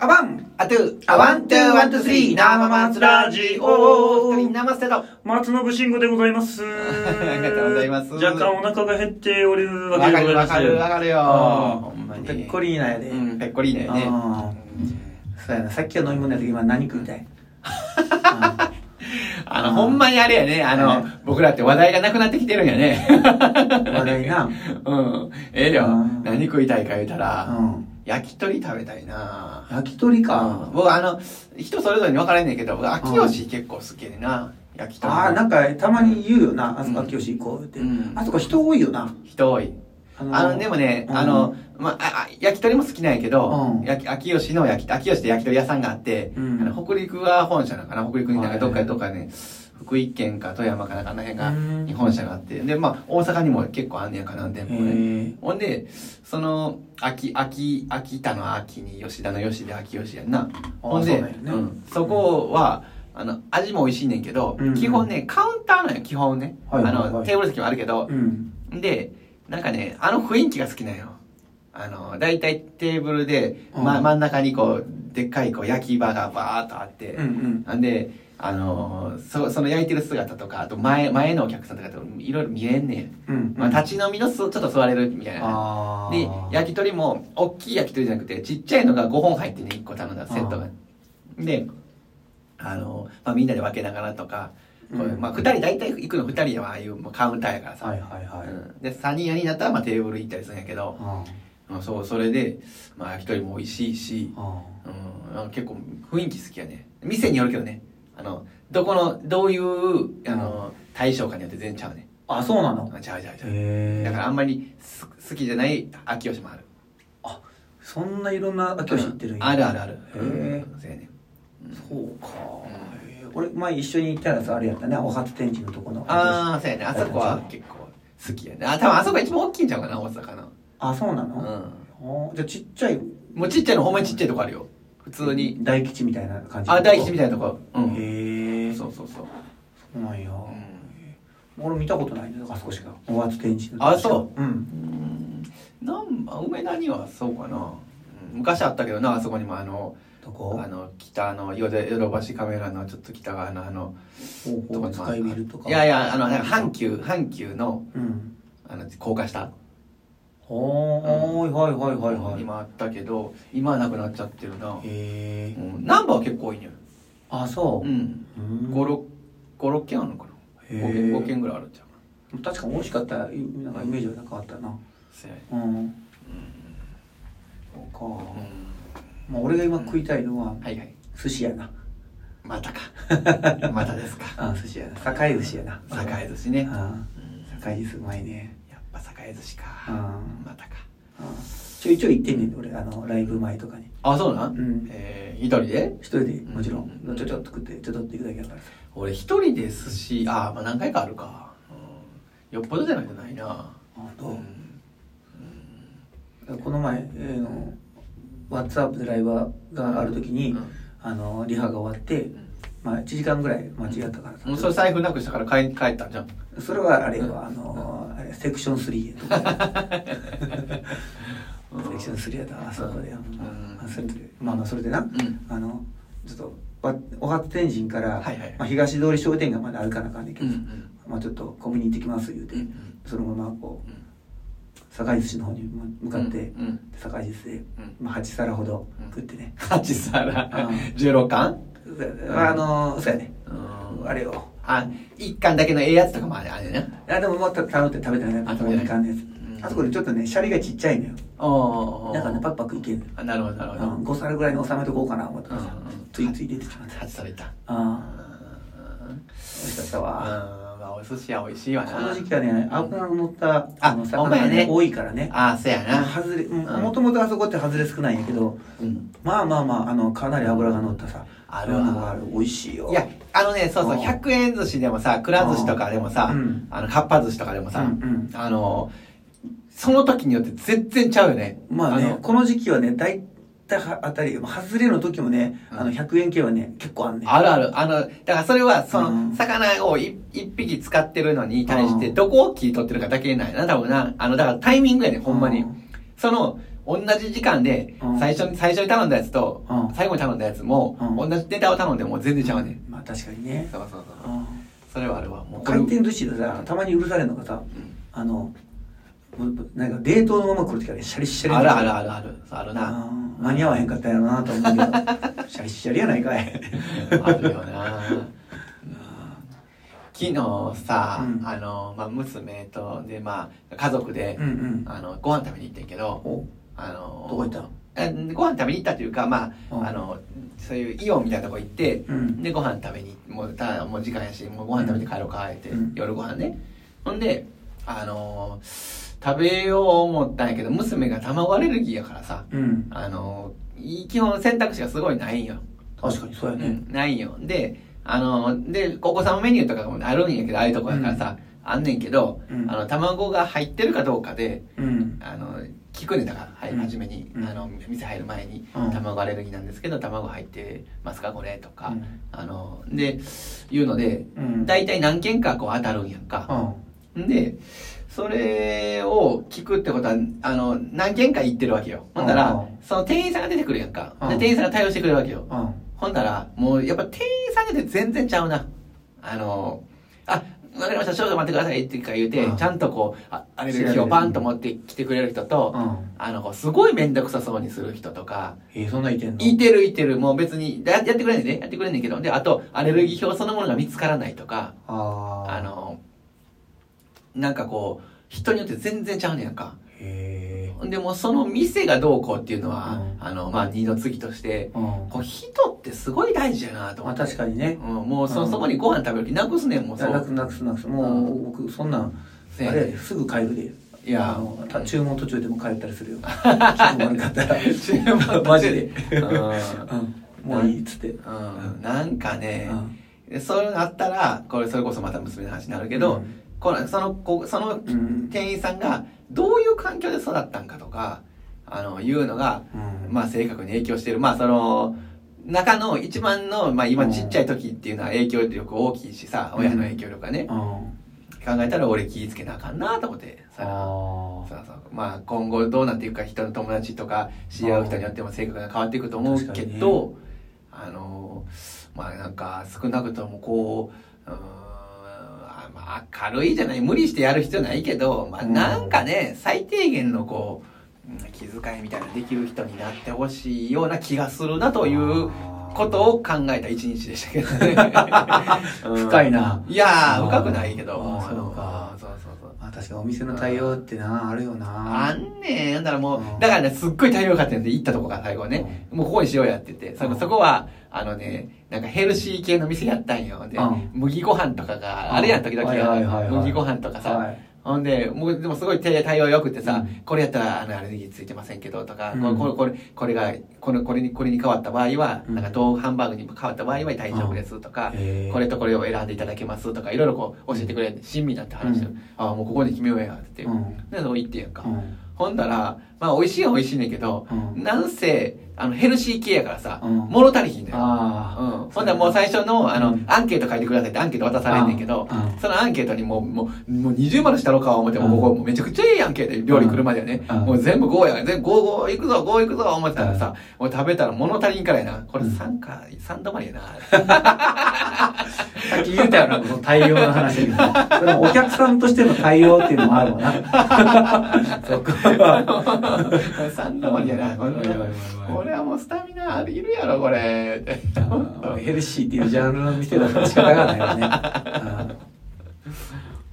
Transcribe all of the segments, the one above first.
アワン、アトゥ、アワン、トゥ、ワン、トゥ、スリー、生松ラジオ。二人生瀬戸、松信慎吾でございます。ありがとうございます。若干お腹が減っておるわけでございます。わかるよ。ほんまに。ペッコリーナやで。うん、ペッコリーナやね。そうやな、さっきは飲み物やったけど今何食いたい？ほんまにあれやね、僕らって話題がなくなってきてるんやね。話題な。うん。ええよ。何食いたいか言うたら、焼き鳥食べたいな。焼き鳥か。僕人それぞれに分からんねんけど、僕秋吉結構好きでな、焼き鳥。ああ、なんかたまに言うよな、あそこ秋吉行こうって。あそこ人多いよな。人多い。でもね、焼き鳥も好きなんやけど、秋吉で焼き鳥屋さんがあって、北陸は本社なのかな、北陸になんかどっかね、福井県か富山かなんかあの辺が日本社があって、で、大阪にも結構あんねやかな、店舗ね。ほんで、秋田の秋に吉田の吉で秋吉やんな。ほんで、そこは、味も美味しいねんけど、基本ね、カウンターなんや、基本ね。テーブル席もあるけど、で、なんかね、雰囲気が好きなんよ。だいたいテーブルで、真ん中にこう、でっかいこう、焼き場がバーっとあって、なんで、その焼いてる姿とか、あと前のお客さんとかといろいろ見えんねん。立ち飲みのちょっと座れるみたいな。で、焼き鳥も、大きい焼き鳥じゃなくて、ちっちゃいのが5本入ってね、1個頼んだセットが。で、みんなで分けながらとか、2人、大体行くの2人はああいうカウンターやからさ。で、3人やになったらテーブル行ったりするんやけど、そう、それで、焼き鳥も美味しいし、結構雰囲気好きやね。店によるけどね、どういう、対象かによって全然ちゃうね。あ、そうなの？ちゃう。だからあんまり好きじゃない秋吉もある。あ、そんないろんな秋吉行ってるんや。ある。へぇ。そうか。俺前一緒に行ったやつあれやったね、お初天神のとこの。ああ、そうやね。あそこは結構好きやね。あ、多分あそこが一番大きいんちゃうかな、大阪の。あ、そうなの？うん。じゃあちっちゃい。もうちっちゃいの、ほんまにちっちゃいとこあるよ。普通に。大吉みたいな感じ。あ、大吉みたいなとこ。うん。へえ。そう。そうなんや。俺見たことないね、あそこしか。お初天神のとこ。あ、そう。うん。梅田にはそうかな。昔あったけどな、あそこにも北のヨドバシカメラのちょっと北側のとこにもあった。いやいや、阪急の高架下。はい。今あったけど、今はなくなっちゃってるな。へぇ。ナンバーは結構多いね。あ、そう。うん。5、6件あるのかな。5件ぐらいあるんちゃう。確かに美味しかった、なんかイメージは変わったな。うん。そうか。まあ俺が今食いたいのは寿司やな。またか。またですか。あ、寿司やな。堺寿司やな。堺寿司ね。堺寿司うまいね。やっぱ堺寿司か。またか。ちょいちょい行ってんねん俺、ライブ前とかに。あ、そうなん？一人で？一人でもちろん。ちょっと食ってちょっとって行くだけだから。俺一人で寿司、あ、まあ何回かあるか。よっぽどじゃなくないな。あ、どう？この前ワッツアップでライブがあるときに、リハが終わって、1時間ぐらい待ちやったから。それ財布なくしたから帰ったんじゃん。それはあれよ、セクション3へとか。セクション3やった、あそこで。それでな、ちょっと、お初天神から、東通り商店街まで歩かなあかんねんけど、ちょっとコンビニ行ってきます言うて、そのままこう、堺寿司の方に向かって、堺寿司で8皿ほど食ってね。8皿 ?16 貫？そうやね。あれを。あ、1貫だけのええやつとかもあれね。あ、でももう頼って食べたらね、2貫のやつ。あそこでちょっとね、シャリがちっちゃいのよ。だからね、パクパクいける。あ、なるほど。5皿ぐらいに収めとこうかな、思ってさ。ついつい出てしまった。8皿いった。美味しかったわ。お寿司は美味しいわな。この時期はね、油の乗った魚がね、多いからね。ああ、そうやな。もともとあそこって外れ少ないんやけど、まあ、かなり油が乗ったさ、あるのがある。美味しいよ。いや、そう、100円寿司でもさ、くら寿司とかでもさ、かっぱ寿司とかでもさ、その時によって全然ちゃうよね。まあね、この時期はね、あたり、外れの時もね、100円系はね、結構あんねん。ある。だからそれは、魚を一匹使ってるのに対して、どこを切り取ってるかだけないな、多分な。だからタイミングやね、ほんまに。同じ時間で最初に頼んだやつと最後に頼んだやつも同じネタを頼んでも全然ちゃうねん。まあ確かにね。そうそうそう。それはあれはもう回転寿司でさ、たまに許されるのがさ、なんか冷凍のまま来る時はシャリシャリ。あるあるあるあるあるな。間に合わへんかったやろなと思うけど、シャリシャリやないかい。あるよな。昨日さ、まあ、娘とで、まあ、家族で、ご飯食べに行ってんけど、どこ行ったの？ご飯食べに行ったというか、まあ、そういうイオンみたいなとこ行って、でご飯食べにもう時間やし、もうご飯食べて帰ろうかって、夜ご飯ね。ほんで食べよう思ったんやけど、娘が卵アレルギーやからさ、基本選択肢がすごいないんよ。確かにそうやね。ないんよ。でお子さんのメニューとかもあるんやけど、ああいうとこやからさ、あんねんけど、卵が入ってるかどうかで、聞くねんだから、初めに、店入る前に、卵アレルギーなんですけど、卵入ってますかこれとか、で、言うので、大体何件かこう当たるんやんか。で、それを聞くってことは、何件か言ってるわけよ。ほんなら、その店員さんが出てくるやんか。で、店員さんが対応してくれるわけよ。ほんなら、もうやっぱ店員さんで全然ちゃうな。わかりました、少々待ってくださいって言うて、ちゃんとこう、アレルギーをパンと持ってきてくれる人と、すごいめんどくさそうにする人とか。そんないてんの？いてる。もう別に、やってくれんねんね。やってくれんねんけど。で、あと、アレルギー表そのものが見つからないとか、なんかこう、人によって全然ちゃうねんやんか。でもその店がどうこうっていうのは、まあ二の次として、こう人ってすごい大事やなと思って。確かにね。もうそこにご飯食べる気なくすねん、もうそう。なくす。もう僕、そんなん、あれ、すぐ帰るで。いや、注文途中でも帰ったりするよ。注文悪かったら。注文マジで。もういいっつって。なんかね、そういうのあったら、それこそまた娘の話になるけど、その店員さんがどういう環境で育ったんかとかいうのが、まあ、性格に影響してる。まあその中の一番の、まあ、今ちっちゃい時っていうのは影響力大きいしさ、親の影響力がね、考えたら俺気ぃつけなあかんなと思ってさ。そう、まあ、今後どうなっていくか、人の友達とか知り合う人によっても性格が変わっていくと思うけど、まあなんか少なくともこう、明るいじゃない、無理してやる必要ないけど、まあ、なんかね、最低限のこう気遣いみたいなできる人になってほしいような気がするなということを考えた一日でしたけどね。深いな。いやー、深くないけど。そうか。そう。まあ、確かにお店の対応ってな、あるよな。あんねん。なんだろう、もう、だからね、すっごい対応良かったんで、行ったとこから最後ね、もうここにしようやってて、そこは、なんかヘルシー系の店やったんよ。で、麦ご飯とかが、あれやん、時々。麦ご飯とかさ。ほんで、もう、でもすごい対応良くてさ、これやったら、アレルギーついてませんけど、とか、これに変わった場合は、なんか、ハンバーグに変わった場合は大丈夫です、とか、これとこれを選んでいただけます、とか、いろいろこう、教えてくれて、親身だって話してる。ああ、もうここで決めようや、って。で、そう言ってんやんか。ほんだら、まあ、美味しいは美味しいねんけど、なんせ、ヘルシー系やからさ、物足りひんだよ。ほんだらもう最初の、アンケート書いてくださいってアンケート渡されんねんけど、そのアンケートにもう20丸したろか思って、もうここ、めちゃくちゃいいアンケート、料理来るまではね、もう全部5やから、全部5行くぞ、5行くぞ、思ってたらさ、もう食べたら物足りんからやな。これ3か、3度までやな。さっき言ったよな、その対応の話。お客さんとしての対応っていうのもあるわな。そっか。3度までやな。これはもうスタミナいるやろ、これ。ヘルシーっていうジャンルの店だから仕方がないよね。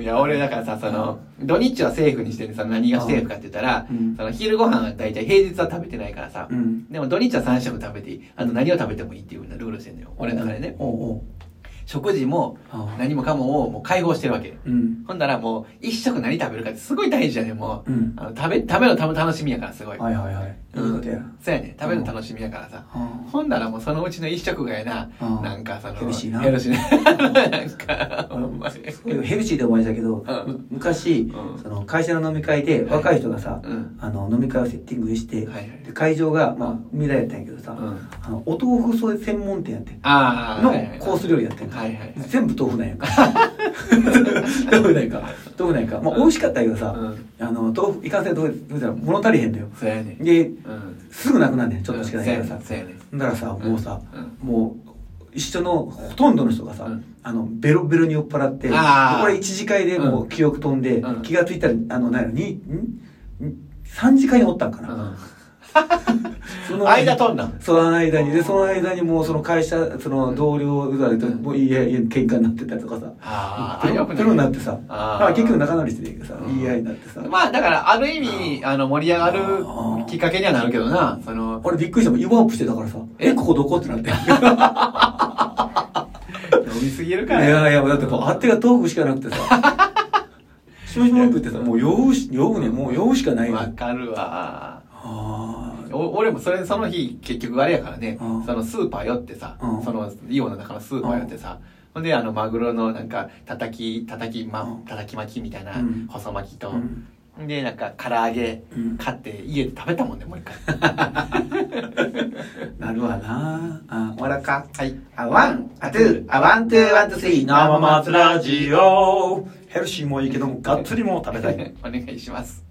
いや、俺だからさ、土日はセーフにしてる、何がセーフかって言ったら、昼ご飯は大体平日は食べてないからさ、でも土日は3食食べていい、あと何を食べてもいいっていうルールしてんのよ、俺の中でね。食事も何もかもをもう解放してるわけ。ほんだらもう一食何食べるかってすごい大事やね。もう食べるの楽しみやからすごい。そうやね。食べるの楽しみやからさ。ほんだらもうそのうちの一食がやな。なんかヘルシーな。ヘルシーな。なんかお前。ヘルシーで思いましたけど、昔その会社の飲み会で若い人がさ、飲み会をセッティングして、会場がまあ未来やったんやけどさ、お豆腐専門店やって、のコース料理やってん。はいはい、全部豆腐なんやんか豆腐なんやんか豆腐なんやんか、まあ、美味しかったけどさ、うん、あの豆腐いかんせん豆腐じゃ物足りへんだよ。そうやねんで、うん、すぐなくなんねんちょっとしかないからさ、うん、だからさ、うん、もうさ、うん、もう一緒のほとんどの人がさ、うん、あのベロベロに酔っ払ってこれ一次会でもう記憶飛んで、うん、気がついたらあの何やろ3次会におったんかな、うんその間飛んだその間にでその間にもうその会社その同僚だともういや喧嘩になってたりとかさああよくプロになってさあ結局仲直りしてるけどさ言い合いになってさまあだからある意味あの盛り上がるきっかけにはなるけどなその俺びっくりしたもん湯ワープしてたからさえここどこってなって飲みすぎるからいやだってもうあてがトークしかなくてさしもしもんくってさもう酔うねもう酔うしかないよわかるわ俺もその日結局あれやからね、うん、そのスーパー寄ってさ、うん、そのイオンの中のスーパー寄ってさ、うん、ほんであのマグロのなんかたたき巻きみたいな細巻きと、うん、でなんか唐揚げ買って家で食べたもんねもう一回なるわなあ終わらかはいあワンあトゥーあワントゥーワントゥースリー生松ラジオヘルシーもいいけどもがっつりも食べたいお願いします。